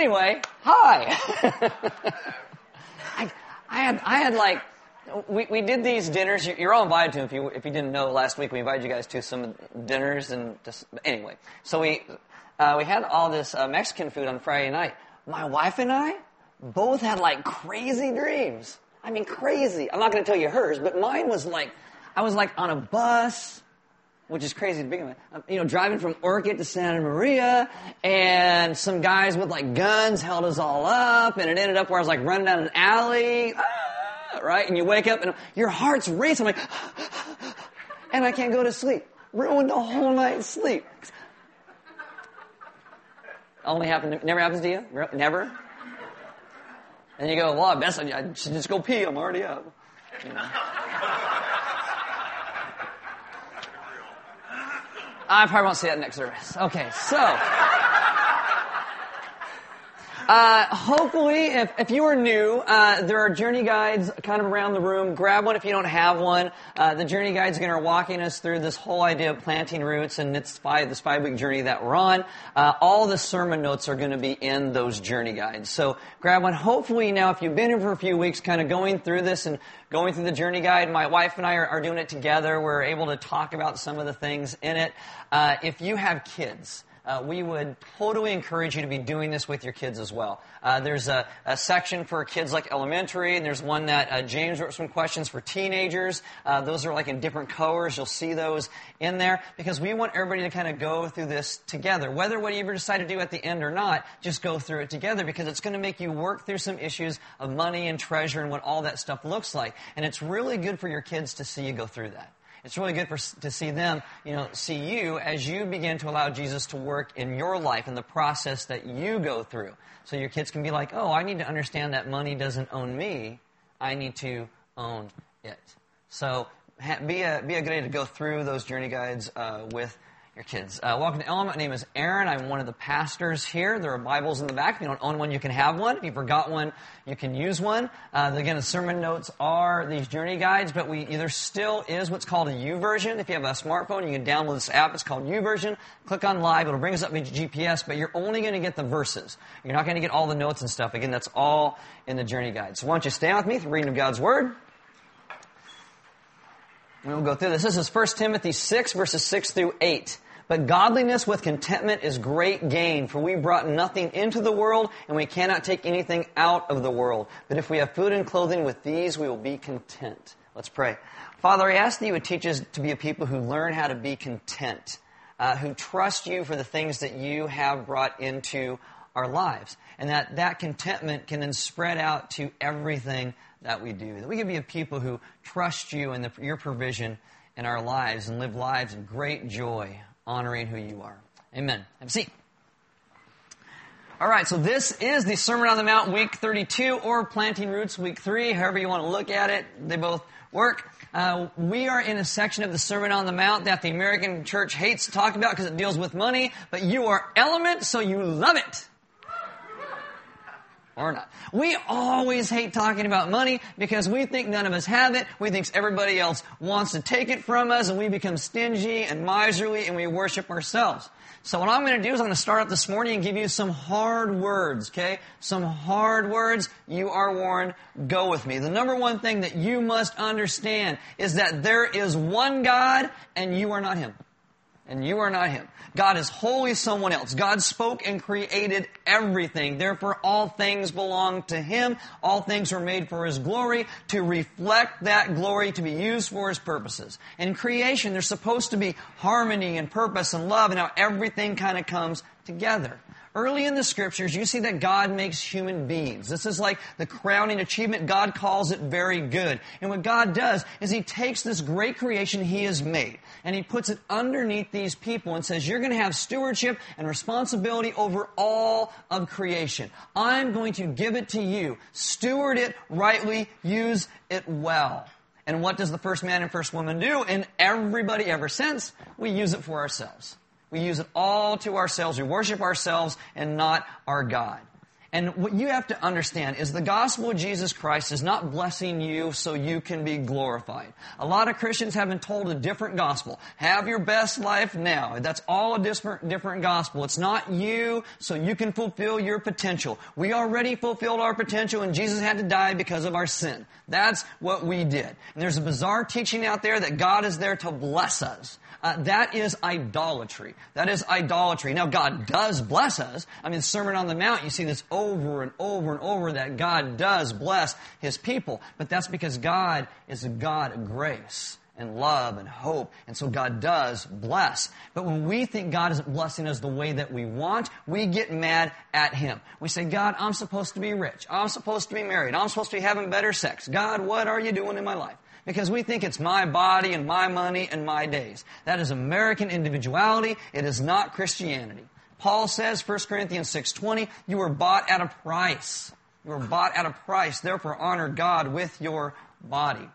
Anyway, hi. I had like, we did these dinners. You're all invited to. If you didn't know, last week we invited you guys to some dinners and just anyway. So we had all this Mexican food on Friday night. My wife and I both had like crazy dreams. I mean, crazy. I'm not going to tell you hers, but mine was like, I was like on a bus, which is crazy to begin with, driving from Orkut to Santa Maria, and some guys with like guns held us all up, and it ended up where I was like running down an alley, right? And you wake up and your heart's racing. I'm like, and I can't go to sleep. Ruined the whole night's sleep. Only happened, never happens to you? Never? And you go, well, I best I should just go pee. I'm already up. You know? I probably won't see that next service. Okay, so. Hopefully, if you are new, there are journey guides kind of around the room. Grab one if you don't have one. The journey guides are going to walking us through this whole idea of planting roots, and it's this 5-week journey that we're on. All the sermon notes are going to be in those journey guides. So grab one. Hopefully now, if you've been here for a few weeks, kind of going through this and going through the journey guide, my wife and I are doing it together. We're able to talk about some of the things in it. If you have kids, we would totally encourage you to be doing this with your kids as well. There's a section for kids like elementary, and there's one that James wrote some questions for teenagers. Those are like in different colors. You'll see those in there because we want everybody to kind of go through this together. Whether what you ever decide to do at the end or not, just go through it together because it's going to make you work through some issues of money and treasure and what all that stuff looks like. And it's really good for your kids to see you go through that. It's really good to see them, see you as you begin to allow Jesus to work in your life and the process that you go through. So your kids can be like, oh, I need to understand that money doesn't own me. I need to own it. So be a good idea to go through those journey guides with your kids. Welcome to Element. My name is Aaron. I'm one of the pastors here. There are Bibles in the back. If you don't own one, you can have one. If you forgot one, you can use one. Again, the sermon notes are these journey guides, but there still is what's called a YouVersion. If you have a smartphone, you can download this app. It's called YouVersion. Click on Live. It'll bring us up to GPS, but you're only going to get the verses. You're not going to get all the notes and stuff. Again, that's all in the journey guide. So why don't you stand with me for reading of God's Word. We'll go through this. This is 1 Timothy 6, verses 6 through 8. But godliness with contentment is great gain, for we brought nothing into the world, and we cannot take anything out of the world. But if we have food and clothing, with these we will be content. Let's pray. Father, I ask that you would teach us to be a people who learn how to be content, who trust you for the things that you have brought into our lives, and that contentment can then spread out to everything that we do, that we can be a people who trust you and your provision in our lives and live lives of great joy, honoring who you are. Amen. Have a seat. All right, so this is the Sermon on the Mount, week 32, or Planting Roots, week 3, however you want to look at it. They both work. We are in a section of the Sermon on the Mount that the American church hates to talk about because it deals with money, but you are Element, so you love it. Or not. We always hate talking about money because we think none of us have it. We think everybody else wants to take it from us, and we become stingy and miserly, and we worship ourselves. So what I'm going to do is I'm going to start up this morning and give you some hard words, okay? Some hard words. You are warned. Go with me. The number one thing that you must understand is that there is one God, and you are not Him. And you are not Him. God is wholly someone else. God spoke and created everything. Therefore, all things belong to Him. All things were made for His glory, to reflect that glory, to be used for His purposes. In creation, there's supposed to be harmony and purpose and love and how everything kind of comes together. Early in the Scriptures, you see that God makes human beings. This is like the crowning achievement. God calls it very good. And what God does is He takes this great creation He has made, and He puts it underneath these people and says, you're going to have stewardship and responsibility over all of creation. I'm going to give it to you. Steward it rightly. Use it well. And what does the first man and first woman do? And everybody ever since, we use it for ourselves. We use it all to ourselves. We worship ourselves and not our God. And what you have to understand is the gospel of Jesus Christ is not blessing you so you can be glorified. A lot of Christians have been told a different gospel. Have your best life now. That's all a different gospel. It's not you so you can fulfill your potential. We already fulfilled our potential and Jesus had to die because of our sin. That's what we did. And there's a bizarre teaching out there that God is there to bless us. That is idolatry. That is idolatry. Now, God does bless us. I mean, Sermon on the Mount, you see this over and over and over that God does bless His people. But that's because God is a God of grace and love and hope. And so God does bless. But when we think God isn't blessing us the way that we want, we get mad at Him. We say, God, I'm supposed to be rich. I'm supposed to be married. I'm supposed to be having better sex. God, what are you doing in my life? Because we think it's my body and my money and my days. That is American individuality. It is not Christianity. Paul says, 1 Corinthians 6:20, you were bought at a price. You were bought at a price. Therefore, honor God with your body.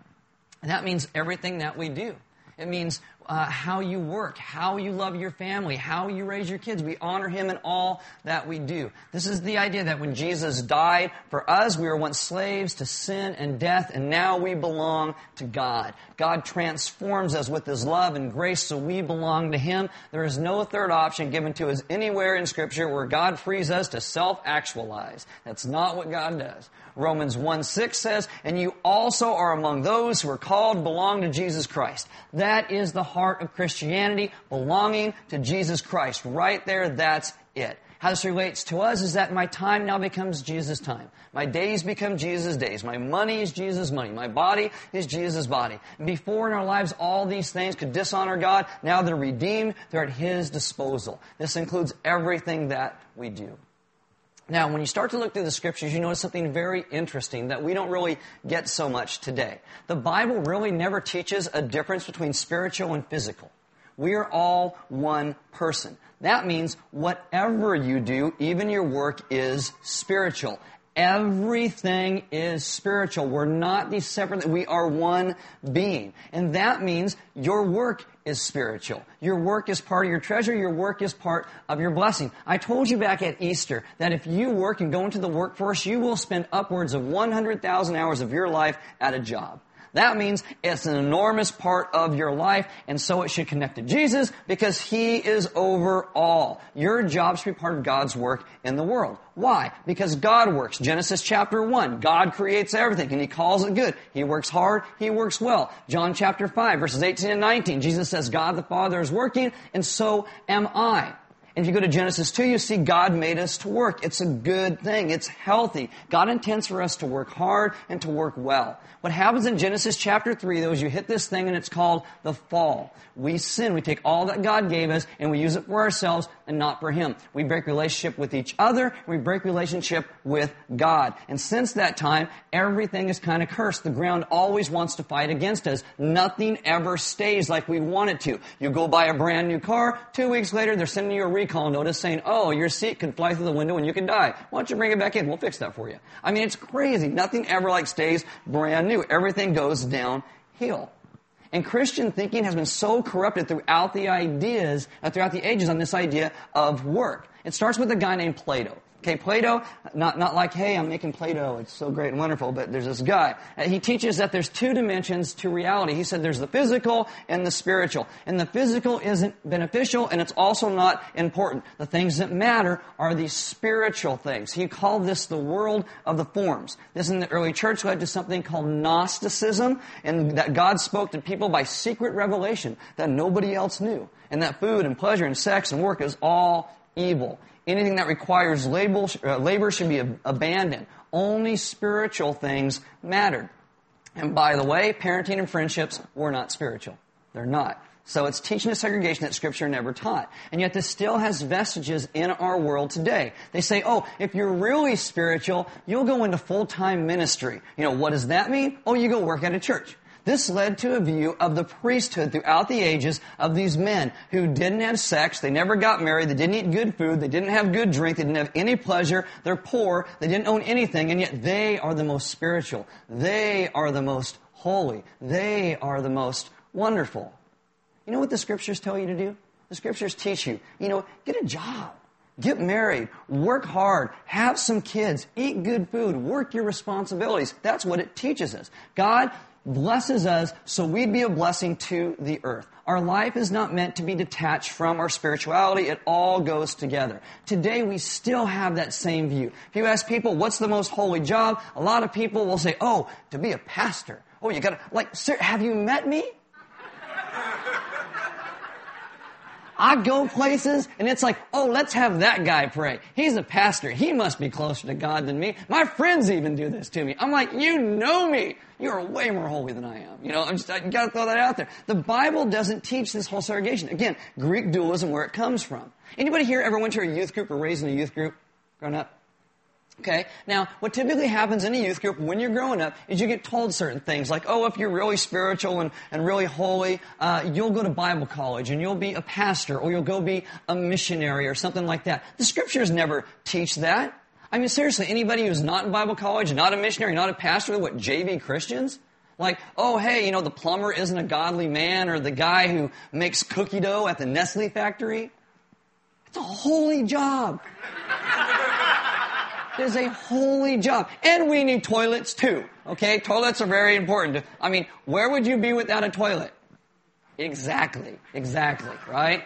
And that means everything that we do. It means how you work, how you love your family, how you raise your kids. We honor Him in all that we do. This is the idea that when Jesus died for us, we were once slaves to sin and death, and now we belong to God. God transforms us with His love and grace, so we belong to Him. There is no third option given to us anywhere in Scripture where God frees us to self-actualize. That's not what God does. Romans 1:6 says, and you also are among those who are called, belong to Jesus Christ. That is the heart of Christianity, belonging to Jesus Christ. Right there, that's it. How this relates to us is that my time now becomes Jesus' time. My days become Jesus' days. My money is Jesus' money. My body is Jesus' body. Before in our lives, all these things could dishonor God. Now they're redeemed. They're at His disposal. This includes everything that we do. Now, when you start to look through the Scriptures, you notice something very interesting that we don't really get so much today. The Bible really never teaches a difference between spiritual and physical. We are all one person. That means whatever you do, even your work, is spiritual. Everything is spiritual. We're not these separate. We are one being. And that means your work is spiritual. Your work is part of your treasure. Your work is part of your blessing. I told you back at Easter that if you work and go into the workforce, you will spend upwards of 100,000 hours of your life at a job. That means it's an enormous part of your life, and so it should connect to Jesus because He is over all. Your job should be part of God's work in the world. Why? Because God works. Genesis chapter 1, God creates everything, and He calls it good. He works hard. He works well. John chapter 5, verses 18 and 19, Jesus says, God the Father is working, and so am I. And if you go to Genesis 2, you see God made us to work. It's a good thing. It's healthy. God intends for us to work hard and to work well. What happens in Genesis chapter 3, though, is you hit this thing and it's called the fall. We sin. We take all that God gave us and we use it for ourselves and not for Him. We break relationship with each other. We break relationship with God. And since that time, everything is kind of cursed. The ground always wants to fight against us. Nothing ever stays like we want it to. You go buy a brand new car. 2 weeks later, they're sending you a recall notice saying, oh, your seat could fly through the window and you could die. Why don't you bring it back in? We'll fix that for you. I mean, it's crazy. Nothing ever stays brand new. Everything goes downhill. And Christian thinking has been so corrupted throughout the ages on this idea of work. It starts with a guy named Plato. Okay, Plato, not like, hey, I'm making Plato, it's so great and wonderful, but there's this guy. He teaches that there's two dimensions to reality. He said there's the physical and the spiritual. And the physical isn't beneficial, and it's also not important. The things that matter are the spiritual things. He called this the world of the forms. This in the early church led to something called Gnosticism, and that God spoke to people by secret revelation that nobody else knew, and that food and pleasure and sex and work is all evil. Anything that requires labor should be abandoned. Only spiritual things mattered. And by the way, parenting and friendships were not spiritual. They're not. So it's teaching a segregation that Scripture never taught. And yet this still has vestiges in our world today. They say, oh, if you're really spiritual, you'll go into full-time ministry. You know, what does that mean? Oh, you go work at a church. This led to a view of the priesthood throughout the ages of these men who didn't have sex, they never got married, they didn't eat good food, they didn't have good drink, they didn't have any pleasure, they're poor, they didn't own anything, and yet they are the most spiritual. They are the most holy. They are the most wonderful. You know what the Scriptures tell you to do? The Scriptures teach you, get a job. Get married, work hard, have some kids, eat good food, work your responsibilities. That's what it teaches us. God blesses us so we'd be a blessing to the earth. Our life is not meant to be detached from our spirituality. It all goes together. Today, we still have that same view. If you ask people, what's the most holy job? A lot of people will say, oh, to be a pastor. Oh, you gotta, like, sir, have you met me? I go places, and it's like, oh, let's have that guy pray. He's a pastor. He must be closer to God than me. My friends even do this to me. I'm like, you know me. You are way more holy than I am. You know, I got to throw that out there. The Bible doesn't teach this whole segregation. Again, Greek dualism, where it comes from. Anybody here ever went to a youth group or raised in a youth group growing up? Okay, now, what typically happens in a youth group when you're growing up is you get told certain things, like, oh, if you're really spiritual and really holy, you'll go to Bible college, and you'll be a pastor, or you'll go be a missionary, or something like that. The Scriptures never teach that. I mean, seriously, anybody who's not in Bible college, not a missionary, not a pastor, what, JV Christians? Like, oh, hey, you know, the plumber isn't a godly man, or the guy who makes cookie dough at the Nestle factory. It's a holy job. There's a holy job. And we need toilets, too. Okay? Toilets are very important. I mean, where would you be without a toilet? Exactly. Exactly. Right?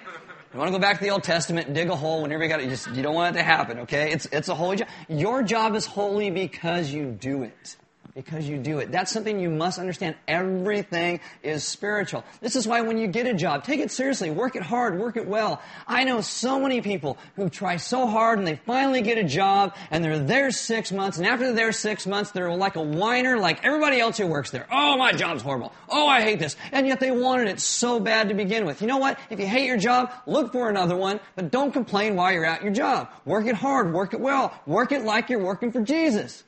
You want to go back to the Old Testament and dig a hole whenever you got it. You don't want it to happen. Okay? It's a holy job. Your job is holy because you do it. Because you do it. That's something you must understand. Everything is spiritual. This is why when you get a job, take it seriously. Work it hard. Work it well. I know so many people who try so hard and they finally get a job and they're there 6 months. And after they're 6 months, they're like a whiner like everybody else who works there. Oh, my job's horrible. Oh, I hate this. And yet they wanted it so bad to begin with. You know what? If you hate your job, look for another one. But don't complain while you're at your job. Work it hard. Work it well. Work it like you're working for Jesus.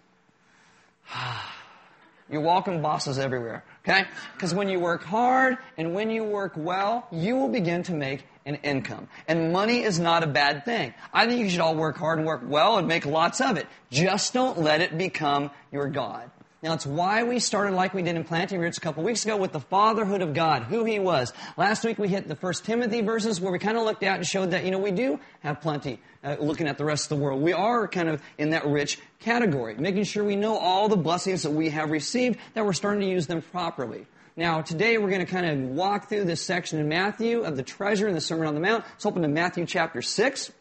You're welcome bosses everywhere, okay? Because when you work hard and when you work well, you will begin to make an income. And money is not a bad thing. I think you should all work hard and work well and make lots of it. Just don't let it become your God. Now, it's why we started like we did in Planting Roots a couple weeks ago with the fatherhood of God, who He was. Last week, we hit the First Timothy verses where we kind of looked at and showed that, you know, we do have plenty looking at the rest of the world. We are kind of in that rich category, making sure we know all the blessings that we have received, that we're starting to use them properly. Now, today, we're going to kind of walk through this section in Matthew of the treasure and the Sermon on the Mount. Let's open to Matthew chapter 6.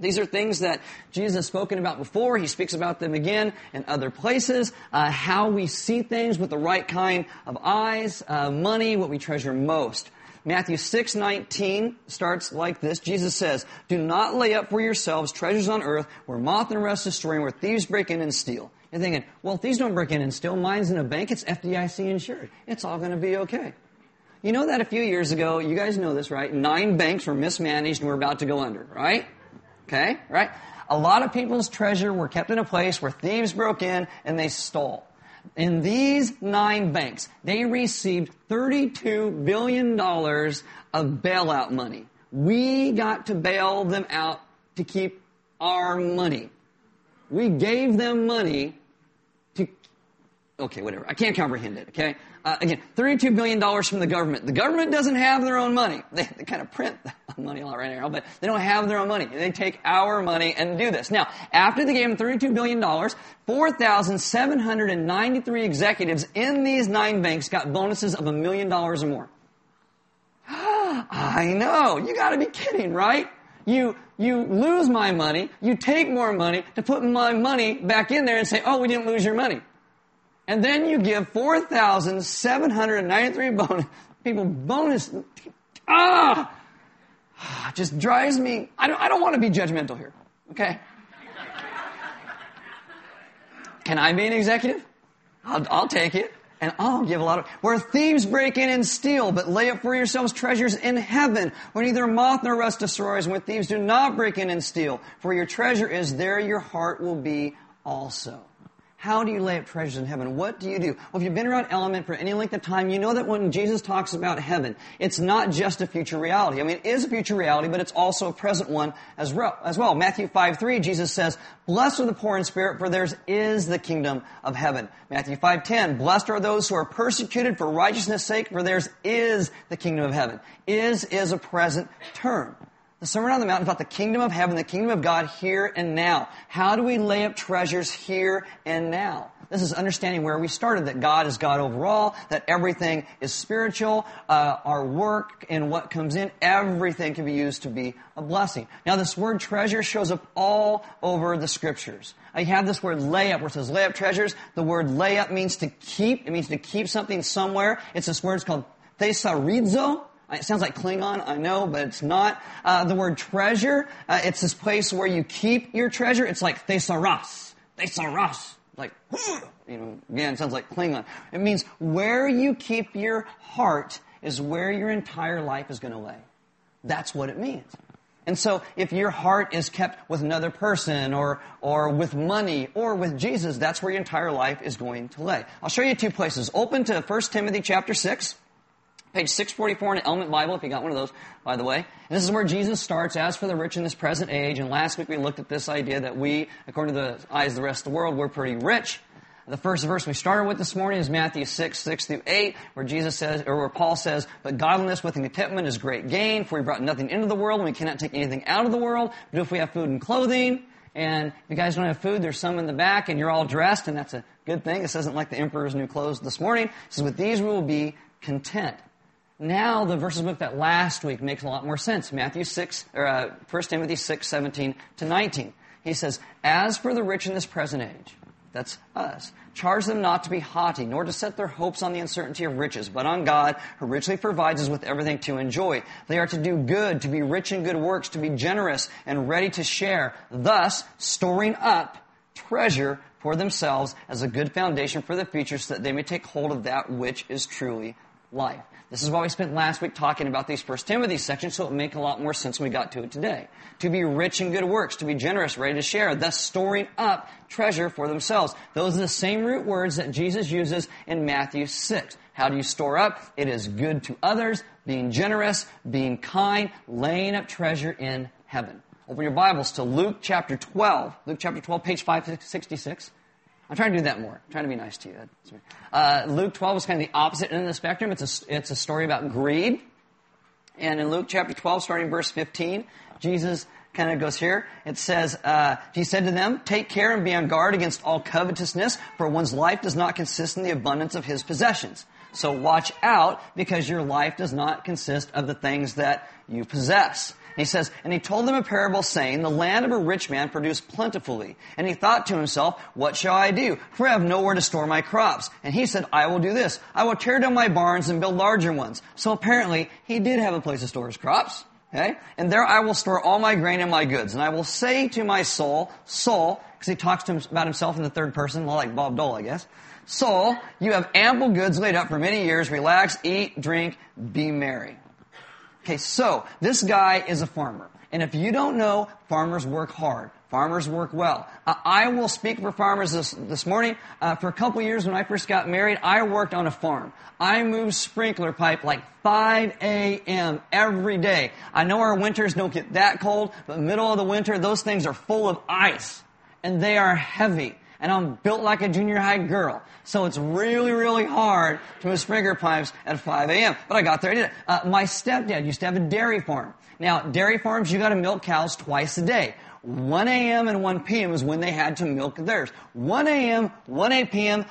These are things that Jesus has spoken about before. He speaks about them again in other places. How we see things with the right kind of eyes, money, what we treasure most. Matthew 6:19 starts like this. Jesus says, "Do not lay up for yourselves treasures on earth where moth and rust destroy and where thieves break in and steal." You're thinking, well, if thieves don't break in and steal, mine's in a bank, it's FDIC insured. It's all going to be okay. You know that a few years ago, you guys know this, right? 9 banks were mismanaged and were about to go under, right? Okay, right? A lot of people's treasure were kept in a place where thieves broke in and they stole. In these 9 banks, they received $32 billion of bailout money. We got to bail them out to keep our money. We gave them money to... Okay, whatever. I can't comprehend it, okay? Again, $32 billion from the government. The government doesn't have their own money. They kind of print money a lot right now, but they don't have their own money. They take our money and do this. Now, after they gave them $32 billion, 4,793 executives in these 9 banks got bonuses of $1 million or more. I know. You got to be kidding, right? You lose my money. You take more money to put my money back in there and say, oh, we didn't lose your money. And then you give 4,793 people bonus. It just drives me. I don't want to be judgmental here. Okay? Can I be an executive? I'll take it. And I'll give a lot of... Where thieves break in and steal, but lay up for yourselves treasures in heaven, where neither moth nor rust destroys, and where thieves do not break in and steal. For your treasure is there, your heart will be also. How do you lay up treasures in heaven? What do you do? Well, if you've been around Element for any length of time, you know that when Jesus talks about heaven, it's not just a future reality. I mean, it is a future reality, but it's also a present one as well. Matthew 5:3, Jesus says, "Blessed are the poor in spirit, for theirs is the kingdom of heaven." Matthew 5:10, "Blessed are those who are persecuted for righteousness' sake, for theirs is the kingdom of heaven." Is a present term. The Sermon on the Mount is about the kingdom of heaven, the kingdom of God here and now. How do we lay up treasures here and now? This is understanding where we started, that God is God overall, that everything is spiritual, our work and what comes in, everything can be used to be a blessing. Now, this word treasure shows up all over the Scriptures. You have this word lay up, where it says lay up treasures. The word lay up means to keep. It means to keep something somewhere. It's this word, it's called thesarizo. It sounds like Klingon, I know, but it's not. The word treasure, it's this place where you keep your treasure. It's like thesaras, thesaras. Like, you know, again, sounds like Klingon. It means where you keep your heart is where your entire life is going to lay. That's what it means. And so if your heart is kept with another person or with money or with Jesus, that's where your entire life is going to lay. I'll show you two places. Open to 1 Timothy chapter 6, page 644 in the Element Bible, if you got one of those, by the way. And this is where Jesus starts, as for the rich in this present age. And last week we looked at this idea that we, according to the eyes of the rest of the world, we're pretty rich. The first verse we started with this morning is Matthew 6, 6 through 8, where Jesus says, or where Paul says, but godliness with contentment is great gain, for we brought nothing into the world, and we cannot take anything out of the world. But if we have food and clothing, and if you guys don't have food, there's some in the back, and you're all dressed, and that's a good thing. This isn't like the emperor's new clothes this morning. It says, with these we will be content. Now the verses we looked at last week makes a lot more sense. Matthew 6, or 1 Timothy 6, 17 to 19. He says, as for the rich in this present age, that's us. Charge them not to be haughty, nor to set their hopes on the uncertainty of riches, but on God, who richly provides us with everything to enjoy. They are to do good, to be rich in good works, to be generous and ready to share, thus storing up treasure for themselves as a good foundation for the future, so that they may take hold of that which is truly life. This is why we spent last week talking about these First Timothy sections, so it would make a lot more sense when we got to it today. To be rich in good works, to be generous, ready to share, thus storing up treasure for themselves. Those are the same root words that Jesus uses in Matthew 6. How do you store up? It is good to others, being generous, being kind, laying up treasure in heaven. Open your Bibles to Luke chapter 12. Luke chapter 12, page 566. I'm trying to do that more. I'm trying to be nice to you. Luke 12 is kind of the opposite end of the spectrum. It's a story about greed. And in Luke chapter 12, starting verse 15, Jesus kind of goes here. It says, he said to them, take care and be on guard against all covetousness, for one's life does not consist in the abundance of his possessions. So watch out, because your life does not consist of the things that you possess. He says, and he told them a parable, saying, the land of a rich man produced plentifully. And he thought to himself, what shall I do? For I have nowhere to store my crops. And he said, I will do this. I will tear down my barns and build larger ones. So apparently, he did have a place to store his crops. Okay? And there I will store all my grain and my goods. And I will say to my soul, soul, because he talks to him about himself in the third person, like Bob Dole, I guess. Soul, you have ample goods laid up for many years. Relax, eat, drink, be merry. Okay, so this guy is a farmer. And if you don't know, farmers work hard. Farmers work well. I will speak for farmers this morning. For a couple years when I first got married, I worked on a farm. I moved sprinkler pipe like 5 a.m. every day. I know our winters don't get that cold, but middle of the winter, those things are full of ice. And they are heavy. And I'm built like a junior high girl. So it's really, really hard to move sprinkler pipes at 5 a.m. But I got there. I did it. My stepdad used to have a dairy farm. Now, dairy farms, you got to milk cows twice a day. 1 a.m. and 1 p.m. is when they had to milk theirs. 1 a.m., 1 p.m.,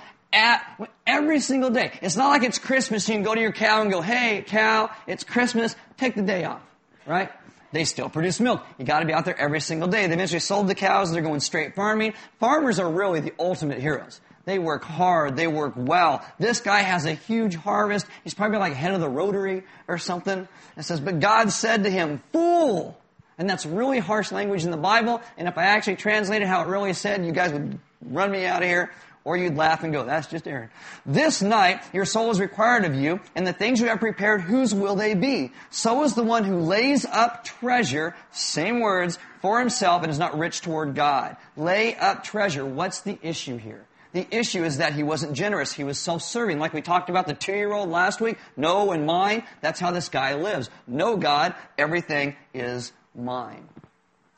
every single day. It's not like it's Christmas. You can go to your cow and go, hey, cow, it's Christmas. Take the day off, right? They still produce milk. You got to be out there every single day. They eventually sold the cows. They're going straight farming. Farmers are really the ultimate heroes. They work hard. They work well. This guy has a huge harvest. He's probably like head of the Rotary or something. It says, but God said to him, fool. And that's really harsh language in the Bible. And if I actually translated how it really said, you guys would run me out of here. Or you'd laugh and go, that's just Aaron. This night your soul is required of you, and the things you have prepared, whose will they be? So is the one who lays up treasure, same words, for himself and is not rich toward God. Lay up treasure. What's the issue here? The issue is that he wasn't generous. He was self-serving. Like we talked about the 2-year-old last week, no and mine. That's how this guy lives. No God, everything is mine.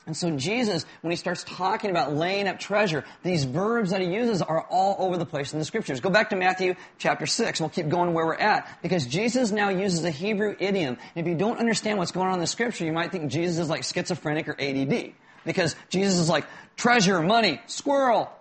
And so Jesus, when he starts talking about laying up treasure, these verbs that he uses are all over the place in the Scriptures. Go back to Matthew chapter 6. We'll keep going where we're at, because Jesus now uses a Hebrew idiom. And if you don't understand what's going on in the Scripture, you might think Jesus is like schizophrenic or ADD, because Jesus is like treasure, money, squirrel,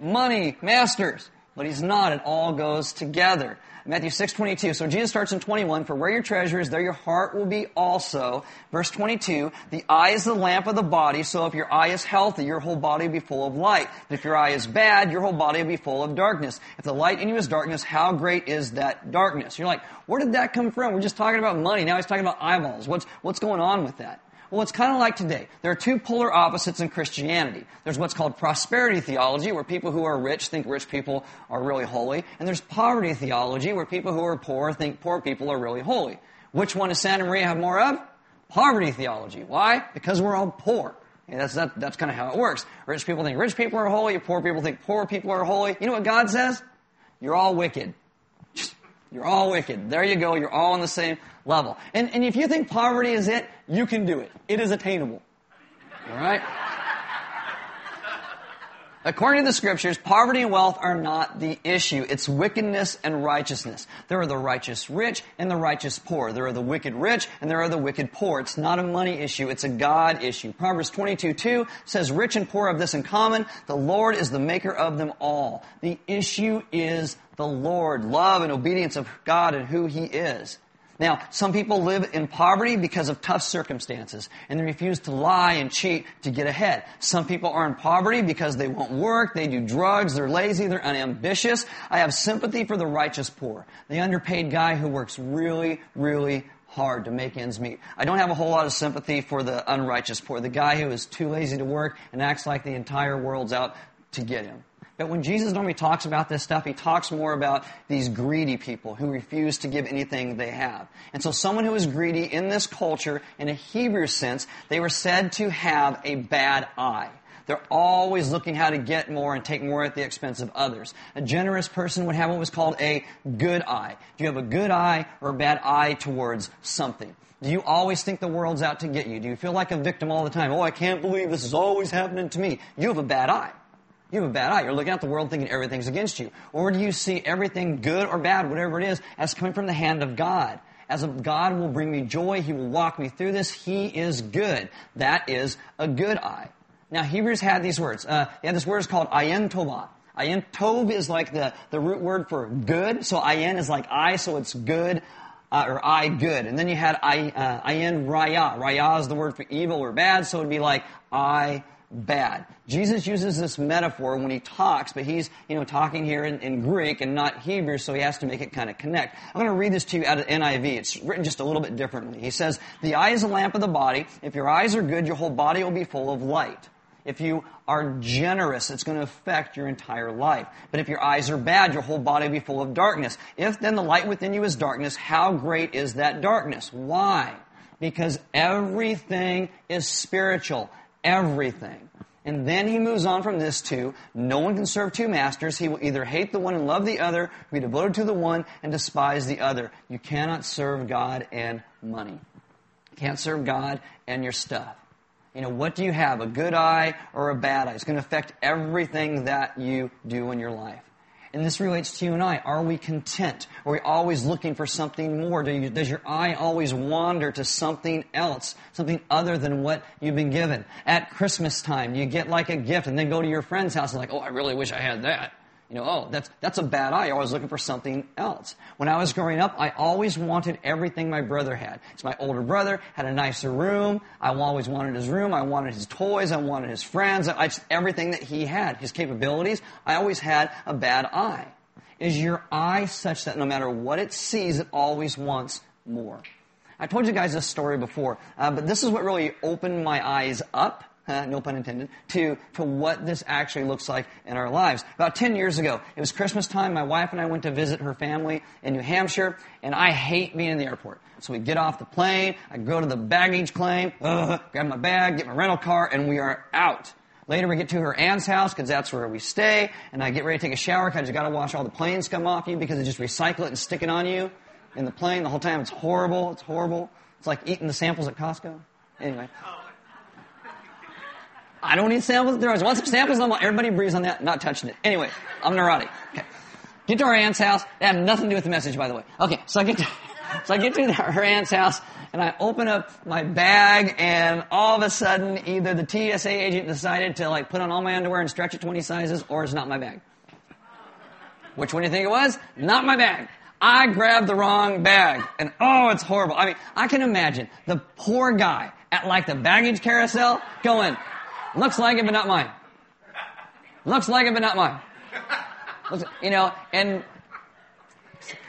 money, masters. But he's not. It all goes together. Matthew 6:22. So Jesus starts in 21. For where your treasure is, there your heart will be also. Verse 22. The eye is the lamp of the body. So if your eye is healthy, your whole body will be full of light. If your eye is bad, your whole body will be full of darkness. If the light in you is darkness, how great is that darkness? You're like, where did that come from? We're just talking about money. Now he's talking about eyeballs. What's going on with that? Well, it's kind of like today. There are two polar opposites in Christianity. There's what's called prosperity theology, where people who are rich think rich people are really holy. And there's poverty theology, where people who are poor think poor people are really holy. Which one does Santa Maria have more of? Poverty theology. Why? Because we're all poor. And that's kind of how it works. Rich people think rich people are holy. Poor people think poor people are holy. You know what God says? You're all wicked. You're all wicked. There you go. You're all on the same level. And if you think poverty is it, you can do it. It is attainable. All right? According to the Scriptures, poverty and wealth are not the issue. It's wickedness and righteousness. There are the righteous rich and the righteous poor. There are the wicked rich and there are the wicked poor. It's not a money issue. It's a God issue. Proverbs 22:2 says, rich and poor have this in common. The Lord is the maker of them all. The issue is the Lord, love and obedience of God and who He is. Now, some people live in poverty because of tough circumstances, and they refuse to lie and cheat to get ahead. Some people are in poverty because they won't work, they do drugs, they're lazy, they're unambitious. I have sympathy for the righteous poor, the underpaid guy who works really, really hard to make ends meet. I don't have a whole lot of sympathy for the unrighteous poor, the guy who is too lazy to work and acts like the entire world's out to get him. But when Jesus normally talks about this stuff, he talks more about these greedy people who refuse to give anything they have. And so someone who is greedy in this culture, in a Hebrew sense, they were said to have a bad eye. They're always looking how to get more and take more at the expense of others. A generous person would have what was called a good eye. Do you have a good eye or a bad eye towards something? Do you always think the world's out to get you? Do you feel like a victim all the time? Oh, I can't believe this is always happening to me. You have a bad eye. You have a bad eye. You're looking at the world thinking everything's against you. Or do you see everything, good or bad, whatever it is, as coming from the hand of God? As a God will bring me joy, He will walk me through this. He is good. That is a good eye. Now, Hebrews had these words. They had this word called ayin tovah. Ayin tov is like the root word for good. So ayin is like eye, so it's good. Or I good. And then you had ayin raya. Raya is the word for evil or bad, so it would be like I bad. Jesus uses this metaphor when he talks, but he's, talking here in Greek and not Hebrew, so he has to make it kind of connect. I'm going to read this to you out of NIV. It's written just a little bit differently. He says, the eye is a lamp of the body. If your eyes are good, your whole body will be full of light. If you are generous, it's going to affect your entire life. But if your eyes are bad, your whole body will be full of darkness. If then the light within you is darkness, how great is that darkness? Why? Because everything is spiritual. Everything. And then he moves on from this to, no one can serve two masters. He will either hate the one and love the other, be devoted to the one and despise the other. You cannot serve God and money. You can't serve God and your stuff. What do you have, a good eye or a bad eye? It's going to affect everything that you do in your life. And this relates to you and I. Are we content? Are we always looking for something more? Does your eye always wander to something else, something other than what you've been given? At Christmas time, you get like a gift and then go to your friend's house and like, oh, I really wish I had that. That's a bad eye. You're always looking for something else. When I was growing up, I always wanted everything my brother had. So my older brother had a nicer room. I always wanted his room. I wanted his toys. I wanted his friends. Everything that he had, his capabilities. I always had a bad eye. Is your eye such that no matter what it sees, it always wants more? I told you guys this story before, but this is what really opened my eyes up. No pun intended, to what this actually looks like in our lives. About 10 years ago, it was Christmas time. My wife and I went to visit her family in New Hampshire, and I hate being in the airport. So we get off the plane, I go to the baggage claim, grab my bag, get my rental car, and we are out. Later, we get to her aunt's house, because that's where we stay, and I get ready to take a shower, because you got to watch all the planes come off you, because they just recycle it and stick it on you in the plane the whole time. It's horrible. It's horrible. It's like eating the samples at Costco. Anyway. I don't eat samples. There was once samples. Everybody breathes on that. Not touching it. Anyway, I'm neurotic. Okay. Get to her aunt's house. That had nothing to do with the message, by the way. Okay, so I get to her aunt's house, and I open up my bag, and all of a sudden, either the TSA agent decided to put on all my underwear and stretch it 20 sizes, or it's not my bag. Which one do you think it was? Not my bag. I grabbed the wrong bag, and oh, it's horrible. I mean, I can imagine the poor guy at the baggage carousel going, looks like it, but not mine. Looks like it, but not mine. You know, and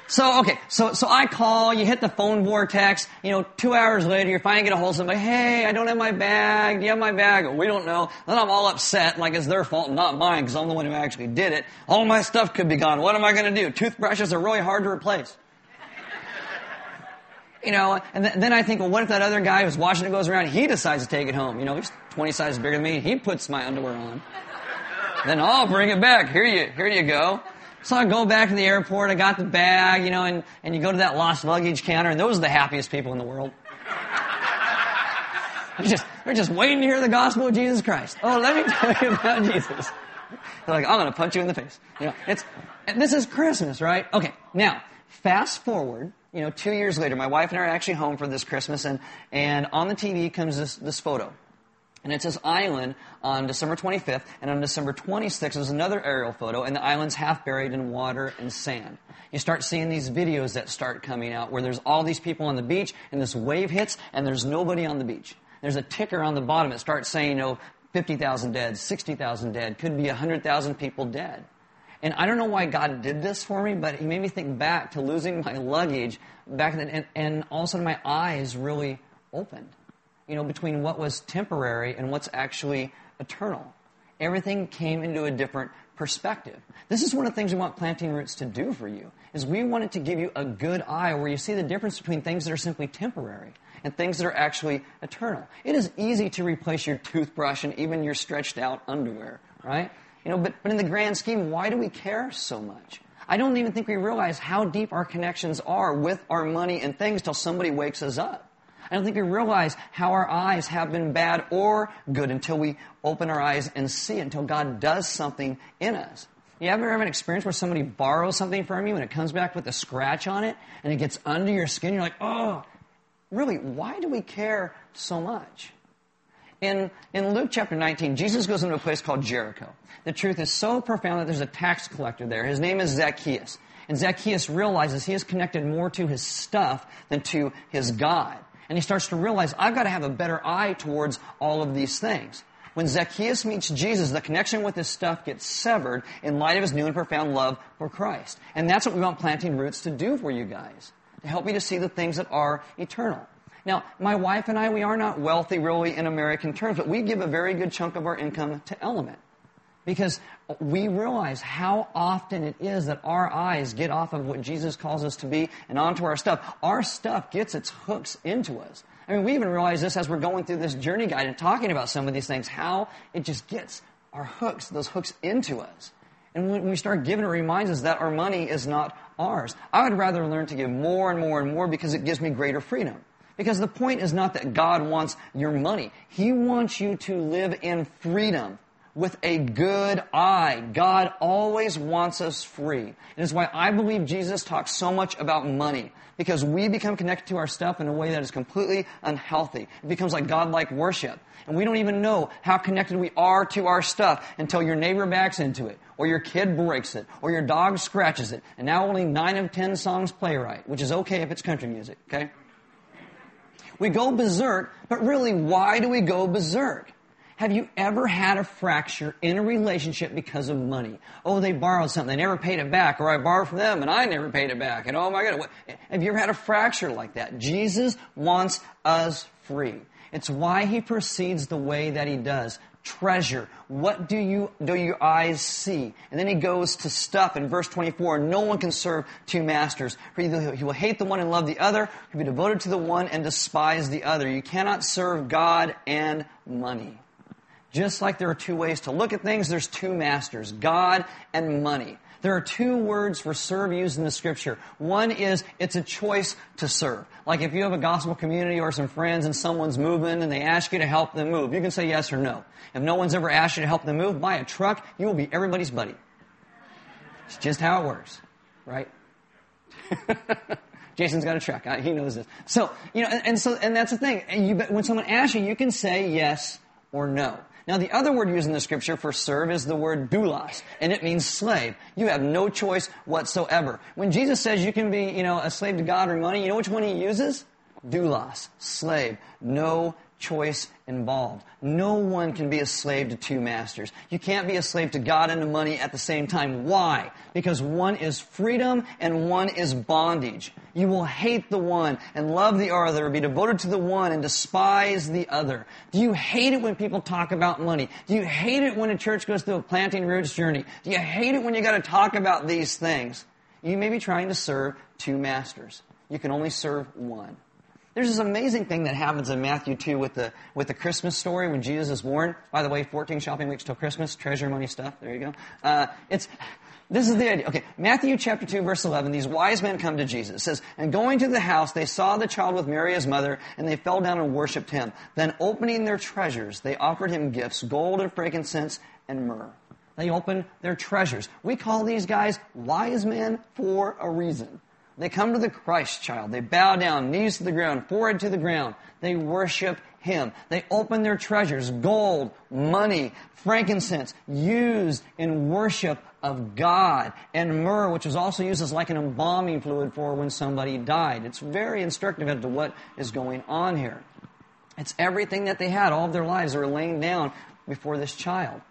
so, okay, so I call, you hit the phone vortex, 2 hours later, you're finally gonna hold somebody, hey, I don't have my bag, do you have my bag? Oh, we don't know. Then I'm all upset, it's their fault, not mine, because I'm the one who actually did it. All my stuff could be gone, what am I gonna do? Toothbrushes are really hard to replace. And then I think, well, what if that other guy who's watching it goes around, he decides to take it home, he's 20 sizes bigger than me, he puts my underwear on. Then I'll bring it back. Here you go. So I go back to the airport. I got the bag, and you go to that lost luggage counter, and those are the happiest people in the world. They're just waiting to hear the gospel of Jesus Christ. Oh, let me tell you about Jesus. They're like, I'm going to punch you in the face. This is Christmas, right? Okay. Now, fast forward. 2 years later, my wife and I are actually home for this Christmas, and on the TV comes this photo. And it's this island on December 25th, and on December 26th, there's another aerial photo, and the island's half buried in water and sand. You start seeing these videos that start coming out where there's all these people on the beach, and this wave hits, and there's nobody on the beach. There's a ticker on the bottom that starts saying, 50,000 dead, 60,000 dead, could be 100,000 people dead. And I don't know why God did this for me, but He made me think back to losing my luggage back then, and all of a sudden my eyes really opened. Between what was temporary and what's actually eternal. Everything came into a different perspective. This is one of the things we want Planting Roots to do for you, is we want it to give you a good eye where you see the difference between things that are simply temporary and things that are actually eternal. It is easy to replace your toothbrush and even your stretched out underwear, right? But in the grand scheme, why do we care so much? I don't even think we realize how deep our connections are with our money and things till somebody wakes us up. I don't think we realize how our eyes have been bad or good until we open our eyes and see it, until God does something in us. You ever have an experience where somebody borrows something from you and it comes back with a scratch on it and it gets under your skin? You're like, oh, really, why do we care so much? In Luke chapter 19, Jesus goes into a place called Jericho. The truth is so profound that there's a tax collector there. His name is Zacchaeus. And Zacchaeus realizes he is connected more to his stuff than to his God. And he starts to realize, I've got to have a better eye towards all of these things. When Zacchaeus meets Jesus, the connection with his stuff gets severed in light of his new and profound love for Christ. And that's what we want Planting Roots to do for you guys, to help you to see the things that are eternal. Now, my wife and I, we are not wealthy really in American terms, but we give a very good chunk of our income to Element. Because we realize how often it is that our eyes get off of what Jesus calls us to be and onto our stuff. Our stuff gets its hooks into us. I mean, we even realize this as we're going through this journey guide and talking about some of these things, how it just gets our hooks, those hooks into us. And when we start giving, it reminds us that our money is not ours. I would rather learn to give more and more and more because it gives me greater freedom. Because the point is not that God wants your money. He wants you to live in freedom. With a good eye. God always wants us free. It is why I believe Jesus talks so much about money, because we become connected to our stuff in a way that is completely unhealthy. It becomes like God-like worship. And we don't even know how connected we are to our stuff until your neighbor backs into it, or your kid breaks it, or your dog scratches it. And now only 9 of 10 songs play right, which is okay if it's country music, okay? We go berserk, but really, why do we go berserk? Have you ever had a fracture in a relationship because of money? Oh, they borrowed something, they never paid it back, or I borrowed from them and I never paid it back, and oh my God, have you ever had a fracture like that? Jesus wants us free. It's why He proceeds the way that He does. Treasure. What do your eyes see? And then He goes to stuff in verse 24. No one can serve two masters. For either he will hate the one and love the other, he'll be devoted to the one and despise the other. You cannot serve God and money. Just like there are 2 ways to look at things, there's 2 masters, God and money. There are two words for serve used in the Scripture. One is, it's a choice to serve. Like if you have a gospel community or some friends and someone's moving and they ask you to help them move, you can say yes or no. If no one's ever asked you to help them move, buy a truck, you will be everybody's buddy. It's just how it works, right? Jason's got a truck. He knows this. So, and that's the thing. And when someone asks you, you can say yes or no. Now, the other word used in the Scripture for serve is the word doulos, and it means slave. You have no choice whatsoever. When Jesus says you can be, a slave to God or money, you know which one he uses? Doulos, slave, no choice involved. No one can be a slave to two masters. You can't be a slave to God and to money at the same time. Why? Because one is freedom and one is bondage. You will hate the one and love the other, be devoted to the one and despise the other. Do you hate it when people talk about money? Do you hate it when a church goes through a Planting Roots journey? Do you hate it when you got to talk about these things? You may be trying to serve two masters. You can only serve one. There's this amazing thing that happens in Matthew 2 with the Christmas story when Jesus is born. By the way, 14 shopping weeks till Christmas, treasure, money, stuff. There you go. This is the idea. Okay, Matthew chapter 2, verse 11, these wise men come to Jesus. It says, and going to the house, they saw the child with Mary his mother, and they fell down and worshipped him. Then opening their treasures, they offered him gifts, gold and frankincense and myrrh. They opened their treasures. We call these guys wise men for a reason. They come to the Christ child. They bow down, knees to the ground, forehead to the ground. They worship him. They open their treasures, gold, money, frankincense, used in worship of God, and myrrh, which was also used as like an embalming fluid for when somebody died. It's very instructive as to what is going on here. It's everything that they had all of their lives. They were laying down before this child.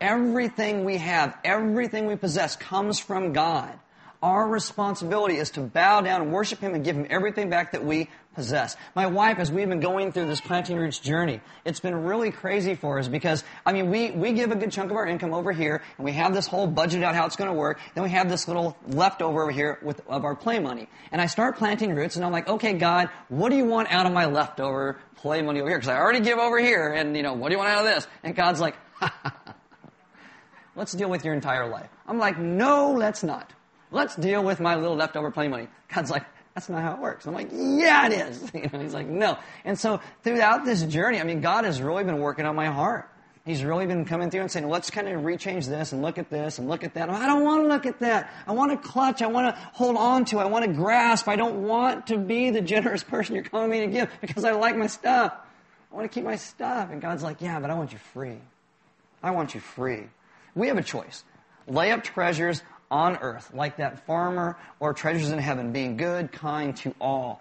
Everything we have, everything we possess comes from God. Our responsibility is to bow down and worship him and give him everything back that we possess. My wife, as we've been going through this Planting Roots journey, it's been really crazy for us because, we give a good chunk of our income over here, and we have this whole budget out how it's going to work. Then we have this little leftover over here of our play money. And I start planting roots, and I'm like, okay, God, what do you want out of my leftover play money over here? Because I already give over here, and, what do you want out of this? And God's like, let's deal with your entire life. I'm like, no, let's not. Let's deal with my little leftover play money. God's like, that's not how it works. I'm like, yeah, it is. He's like, no. And so throughout this journey, God has really been working on my heart. He's really been coming through and saying, let's kind of rechange this and look at this and look at that. I don't want to look at that. I want to clutch. I want to hold on to. I want to grasp. I don't want to be the generous person you're calling me to give because I like my stuff. I want to keep my stuff. And God's like, yeah, but I want you free. I want you free. We have a choice. Lay up treasures on earth, like that farmer, or treasures in heaven, being good, kind to all.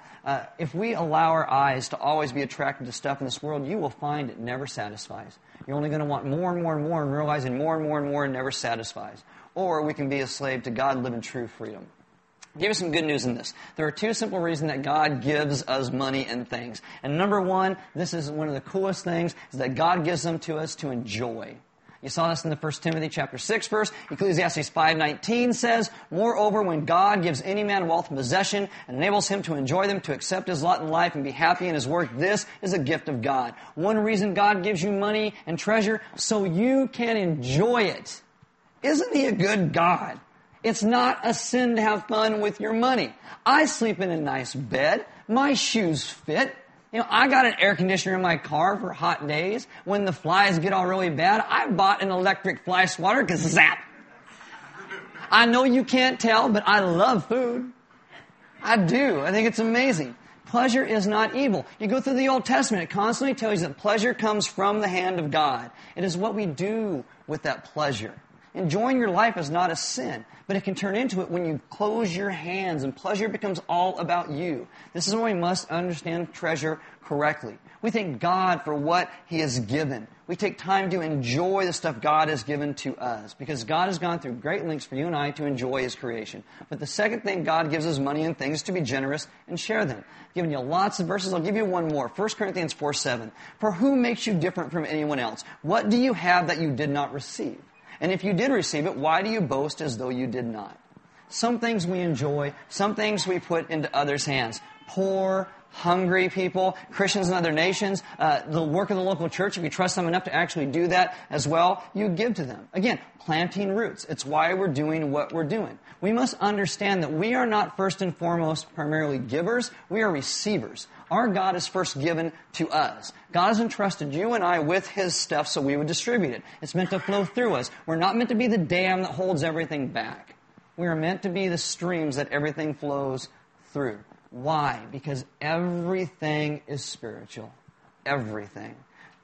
If we allow our eyes to always be attracted to stuff in this world, you will find it never satisfies. You're only going to want more and more and more and realizing more and more and more and never satisfies. Or we can be a slave to God, live in true freedom. Give you some good news in this. There are two simple reasons that God gives us money and things. And number one, this is one of the coolest things, is that God gives them to us to enjoy. You saw this in the 1 Timothy chapter 6 verse. Ecclesiastes 5:19 says, moreover, when God gives any man wealth and possession and enables him to enjoy them, to accept his lot in life and be happy in his work, this is a gift of God. One reason God gives you money and treasure, so you can enjoy it. Isn't he a good God? It's not a sin to have fun with your money. I sleep in a nice bed. My shoes fit. I got an air conditioner in my car for hot days. When the flies get all really bad, I bought an electric fly swatter because zap. I know you can't tell, but I love food. I do. I think it's amazing. Pleasure is not evil. You go through the Old Testament, it constantly tells you that pleasure comes from the hand of God. It is what we do with that pleasure. Enjoying your life is not a sin, but it can turn into it when you close your hands and pleasure becomes all about you. This is why we must understand treasure correctly. We thank God for what he has given. We take time to enjoy the stuff God has given to us because God has gone through great lengths for you and I to enjoy his creation. But the second thing God gives us money and things to be generous and share them. I've given you lots of verses. I'll give you one more. 1 Corinthians 4:7. For who makes you different from anyone else? What do you have that you did not receive? And if you did receive it, why do you boast as though you did not? Some things we enjoy, some things we put into others' hands. Poor hungry people, Christians in other nations, the work of the local church, if you trust them enough to actually do that as well, you give to them. Again, planting roots. It's why we're doing what we're doing. We must understand that we are not first and foremost primarily givers. We are receivers. Our God is first given to us. God has entrusted you and I with His stuff so we would distribute it. It's meant to flow through us. We're not meant to be the dam that holds everything back. We are meant to be the streams that everything flows through. Why? Because everything is spiritual. Everything.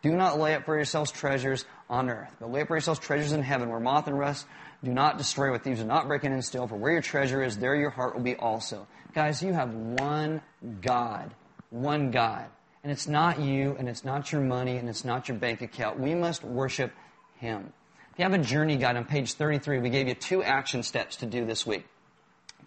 Do not lay up for yourselves treasures on earth, but lay up for yourselves treasures in heaven where moth and rust do not destroy, where thieves do not break in and steal. For where your treasure is, there your heart will be also. Guys, you have one God. One God. And it's not you, and it's not your money, and it's not your bank account. We must worship Him. If you have a journey guide on page 33, we gave you 2 action steps to do this week.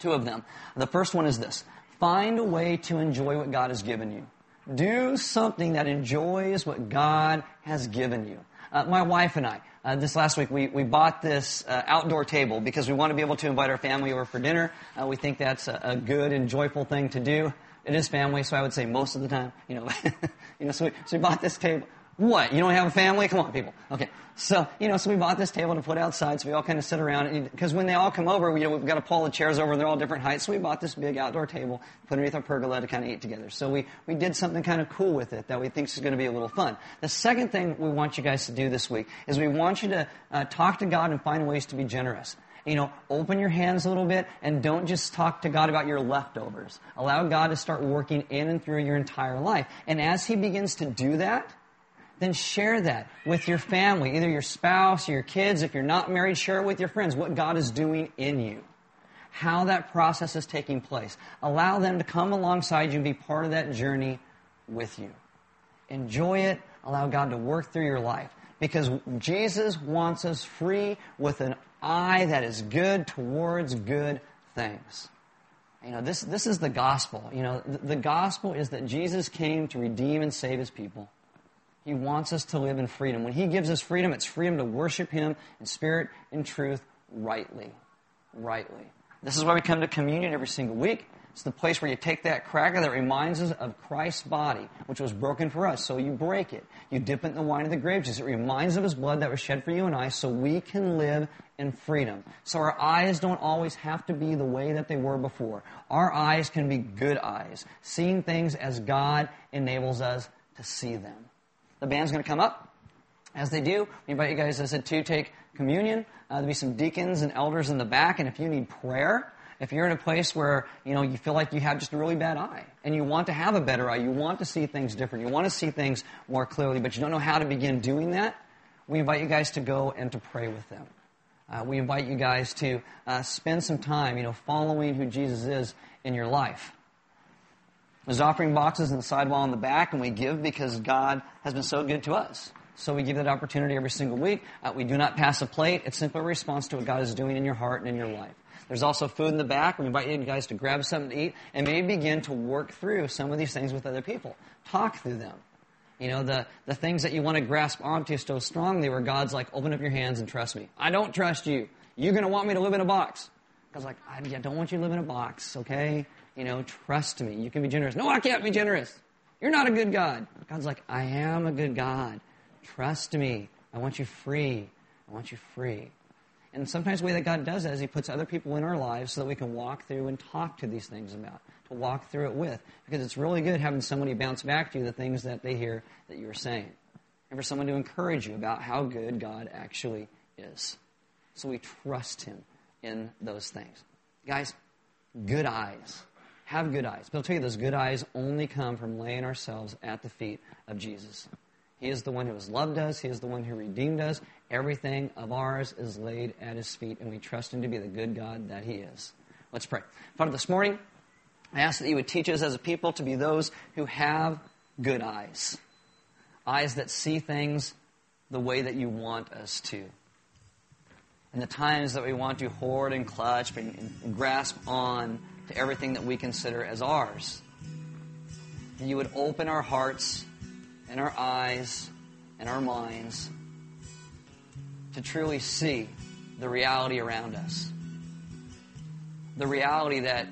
2 of them. The first one is this. Find a way to enjoy what God has given you. Do something that enjoys what God has given you. My wife and I, this last week, we bought this outdoor table because we want to be able to invite our family over for dinner. We think that's a good and joyful thing to do. It is family, so I would say most of the time, so we bought this table. What? You don't have a family? Come on, people. Okay. So we bought this table to put outside, so we all kind of sit around. Because when they all come over, we've got to pull the chairs over, and they're all different heights. So we bought this big outdoor table, put underneath our pergola to kind of eat together. So we did something kind of cool with it that we think is going to be a little fun. The second thing we want you guys to do this week is we want you to talk to God and find ways to be generous. Open your hands a little bit and don't just talk to God about your leftovers. Allow God to start working in and through your entire life. And as He begins to do that, then share that with your family, either your spouse or your kids. If you're not married, share it with your friends, what God is doing in you, how that process is taking place. Allow them to come alongside you and be part of that journey with you. Enjoy it. Allow God to work through your life because Jesus wants us free with an eye that is good towards good things. This is the gospel. The gospel is that Jesus came to redeem and save His people. He wants us to live in freedom. When He gives us freedom, it's freedom to worship Him in spirit and truth rightly. Rightly. This is why we come to communion every single week. It's the place where you take that cracker that reminds us of Christ's body, which was broken for us. So you break it. You dip it in the wine of the grape juice. It reminds of His blood that was shed for you and I so we can live in freedom. So our eyes don't always have to be the way that they were before. Our eyes can be good eyes, seeing things as God enables us to see them. The band's going to come up. As they do, we invite you guys, as I said, to take communion. There'll be some deacons and elders in the back. And if you need prayer, if you're in a place where, you feel like you have just a really bad eye and you want to have a better eye, you want to see things different, you want to see things more clearly, but you don't know how to begin doing that, we invite you guys to go and to pray with them. We invite you guys to spend some time, following who Jesus is in your life. There's offering boxes in the sidewall in the back, and we give because God has been so good to us. So we give that opportunity every single week. We do not pass a plate. It's simply a response to what God is doing in your heart and in your life. There's also food in the back. We invite you guys to grab something to eat and maybe begin to work through some of these things with other people. Talk through them. The things that you want to grasp onto so strongly where God's like, open up your hands and trust me. I don't trust you. You're going to want me to live in a box. God's like, I don't want you to live in a box, okay? Trust me. You can be generous. No, I can't be generous. You're not a good God. God's like, I am a good God. Trust me. I want you free. I want you free. And sometimes the way that God does that is He puts other people in our lives so that we can walk through and talk to these things about, to walk through it with. Because it's really good having somebody bounce back to you the things that they hear that you're saying. And for someone to encourage you about how good God actually is. So we trust Him in those things. Guys, good eyes. Have good eyes. But I'll tell you, those good eyes only come from laying ourselves at the feet of Jesus. He is the one who has loved us. He is the one who redeemed us. Everything of ours is laid at His feet, and we trust Him to be the good God that He is. Let's pray. Father, this morning, I ask that You would teach us as a people to be those who have good eyes. Eyes that see things the way that You want us to. And the times that we want to hoard and clutch and grasp on to everything that we consider as ours. That You would open our hearts and our eyes and our minds to truly see the reality around us. The reality that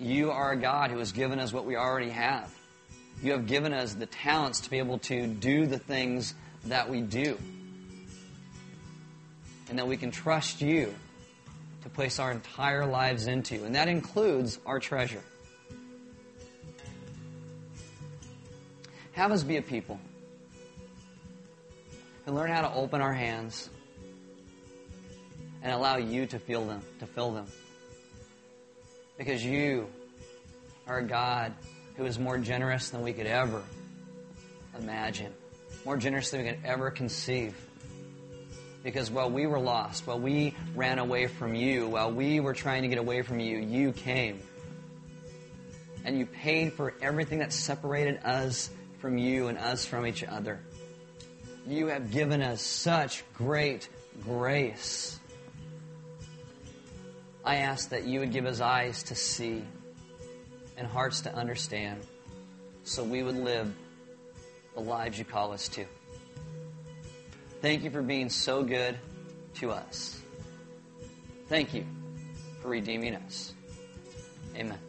You are a God who has given us what we already have. You have given us the talents to be able to do the things that we do. And that we can trust you to place our entire lives into. And that includes our treasure. Have us be a people. And learn how to open our hands. And allow you to feel them, to fill them. Because you are a God who is more generous than we could ever imagine. More generous than we could ever conceive. Because while we were lost, while we ran away from you, while we were trying to get away from you, you came. And you paid for everything that separated us from you and us from each other. You have given us such great grace. I ask that you would give us eyes to see and hearts to understand so we would live the lives you call us to. Thank you for being so good to us. Thank you for redeeming us. Amen.